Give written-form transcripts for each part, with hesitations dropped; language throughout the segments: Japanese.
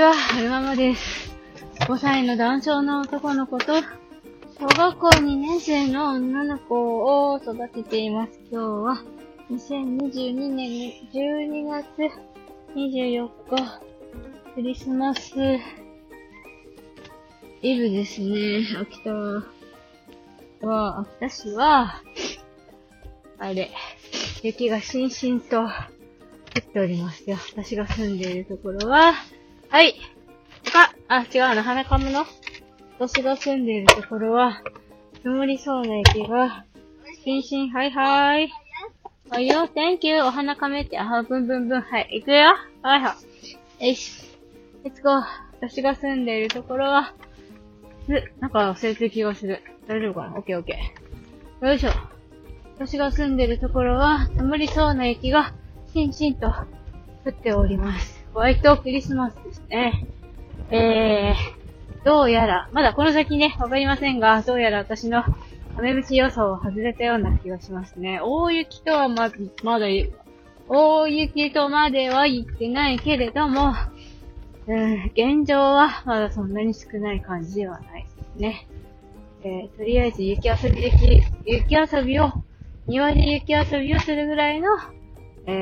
ちは、ママです。5歳の男性の男の子と、小学校2年生の女の子を育てています。今日は、2022年12月24日、クリスマスイブですね。秋田市は、雪がしんしんと降っておりますよ。私が住んでいるところは、花亀の私が住んでいるところは、積もりそうな雪が、しんしん、はいよ、thank you、お花亀って、はい、行くよ、よし、let's go。私が住んでいるところは、忘れてる気がする。大丈夫かな？ OK。よいしょ。私が住んでいるところは、積もりそうな雪が、しんしんと降っております。ホワイトクリスマスですね。どうやら、まだこの先ね、わかりませんが、どうやら私の雨節予想を外れたような気がしますね。大雪とまでは言ってないけれども、現状はまだそんなに少ない感じではないですね。とりあえず庭で雪遊びをするぐらいの、庭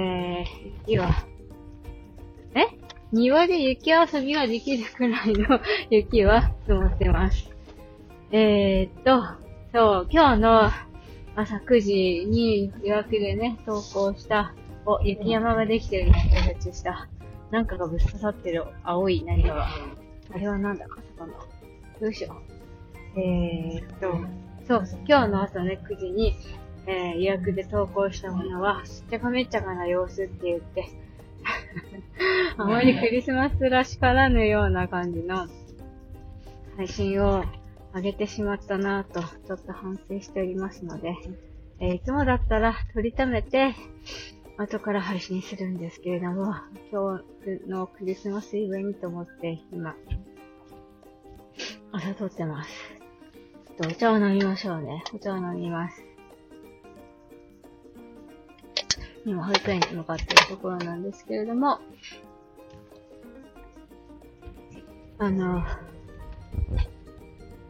で雪遊びができるくらいの雪は積もってます。今日の朝9時に予約でね、投稿した、雪山ができてる人たちした。なんかがぶっ刺さってる青い何かが。あれはなんだか魚。よいしょ。今日の朝ね、9時に、予約で投稿したものは、しっちゃかめっちゃかな様子って言って、あまりクリスマスらしからぬような感じの配信を上げてしまったなぁと、ちょっと反省しておりますので、いつもだったら取りためて、後から配信するんですけれども、今日のクリスマスイブにと思って、今、朝撮ってます。ちょっとお茶を飲みましょうね。お茶を飲みます。今、保育園に向かっているところなんですけれども、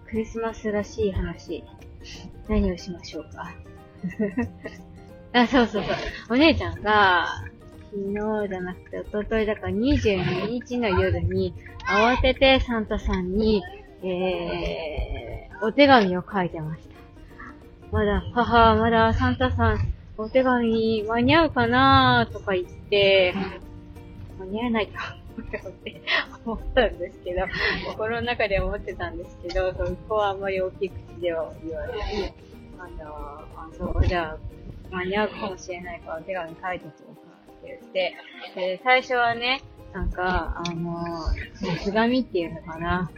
クリスマスらしい話、何をしましょうか。お姉ちゃんが、昨日じゃなくて一昨日だから22日の夜に、慌ててサンタさんに、お手紙を書いてました。まだサンタさん、お手紙間に合うかなーとか言って、間に合わないかって思ったんですけど、心の中で思ってたんですけど、そこはあんまり大きい口では言わない。じゃあ、間に合うかもしれないからお手紙書いておこうかって言って、最初はね、手紙っていうのかな、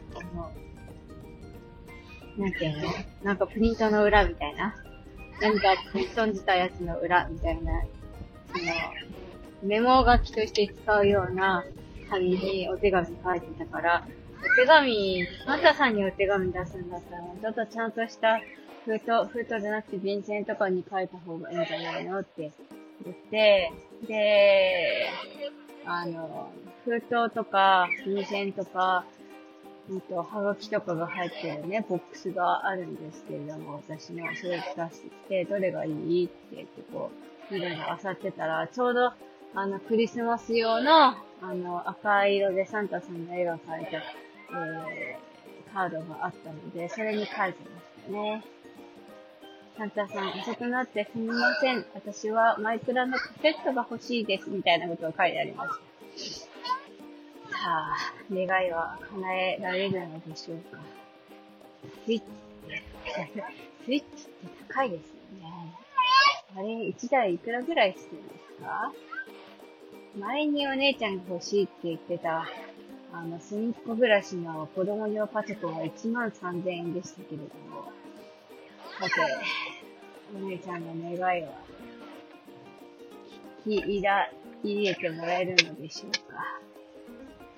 プリントの裏みたいな、何か損じたやつの裏みたいな、メモ書きとして使うような紙にお手紙書いてたから、サンタさんにお手紙出すんだったら、ちょっとちゃんとした封筒じゃなくて便箋とかに書いた方がいいんじゃないのって言って、で、封筒とか便箋とか、はがきとかが入ってるね、ボックスがあるんですけれども、私のそれを出してきて、どれがいいって言っていろいろ漁ってたら、ちょうど、クリスマス用の、赤色でサンタさんの絵が描いた、カードがあったので、それに書いてましたね。サンタさん、遅くなってすみません。私はマイクラのカセットが欲しいです。みたいなことを書いてありました。願いは叶えられるのでしょうか。スイッチって高いですよね。あれ、1台いくらぐらいするんですか？前にお姉ちゃんが欲しいって言ってた、隅っこ暮らしの子供用パソコンは13,000円でしたけれども、さて、お姉ちゃんの願いは、入れてもらえるのでしょうか。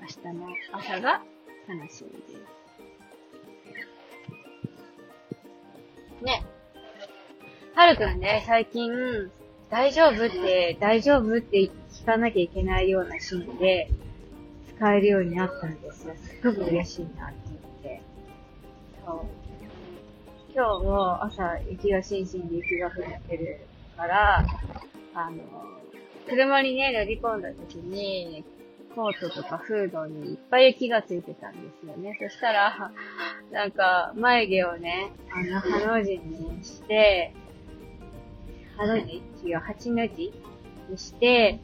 明日の朝が楽しみです。ね。はるくんね、最近、大丈夫って聞かなきゃいけないようなシーンで、買えるようになったんですよ。すごく嬉しいなって思って。そう。今日も朝、雪がしんしんで雪が降ってるから、車にね、乗り込んだ時に、コートとかフードにいっぱい雪がついてたんですよね。そしたら、なんか、眉毛をね、ハの字にして、ハの字違う、8の字にして、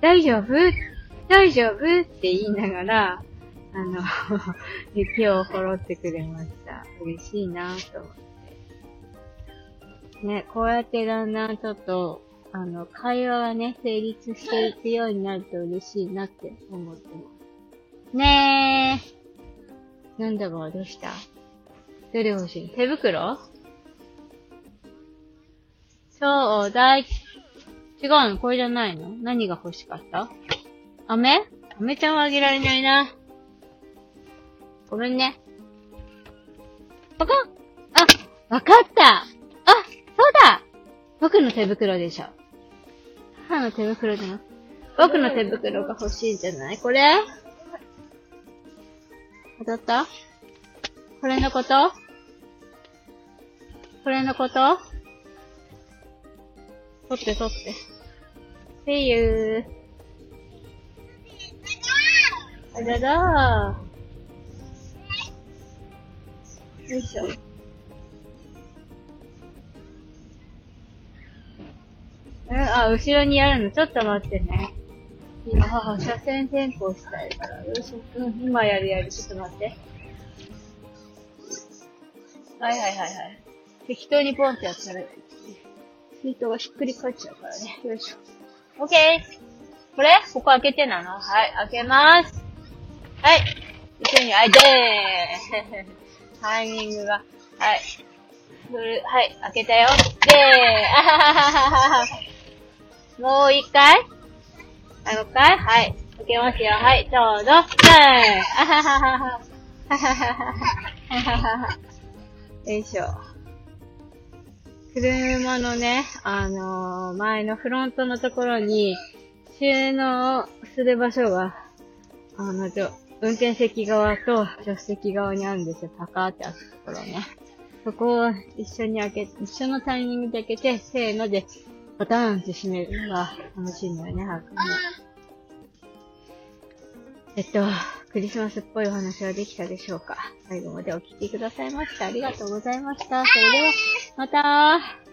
大丈夫って言いながら、雪をほろってくれました。嬉しいなぁと思って。ね、こうやってだんだんちょっと、会話がね、成立していくようになると嬉しいなって思ってます。ねえ。なんだろう、どうした？どれ欲しい？手袋？そうだい。違うの？これじゃないの？何が欲しかった？飴ちゃんはあげられないな。ごめんね。パカン！あ、わかった！あ、そうだ！僕の手袋でしょ。母の手袋じゃなくて、僕の手袋が欲しいんじゃない？これ？当たった？これのこと？取って。See you！ あららー。よいしょ。あ、後ろにやるの。ちょっと待ってね。今、母、車線変更したいから。よいしょ。うん、今やる。ちょっと待って。はい。適当にポンってやったら、シートがひっくり返っちゃうからね。よいしょ。オッケー。これ？ここ開けてなの？はい、開けまーす。はい。一緒に開いてー。タイミングが。はい。はい、開けたよ。でー。あははは。もう一回？もう一回？はい。開けますよ。はい。ちょうど。はい。あはははは。あはははは。よいしょ。車のね、前のフロントのところに、収納する場所が、運転席側と助手席側にあるんですよ。パカーって開くところね。そこを一緒のタイミングで開けて、せーので、ボタンって閉めるのが楽しいんだよね、ハー君も。クリスマスっぽいお話はできたでしょうか？最後までお聞きくださいましてありがとうございました。それでは、またー。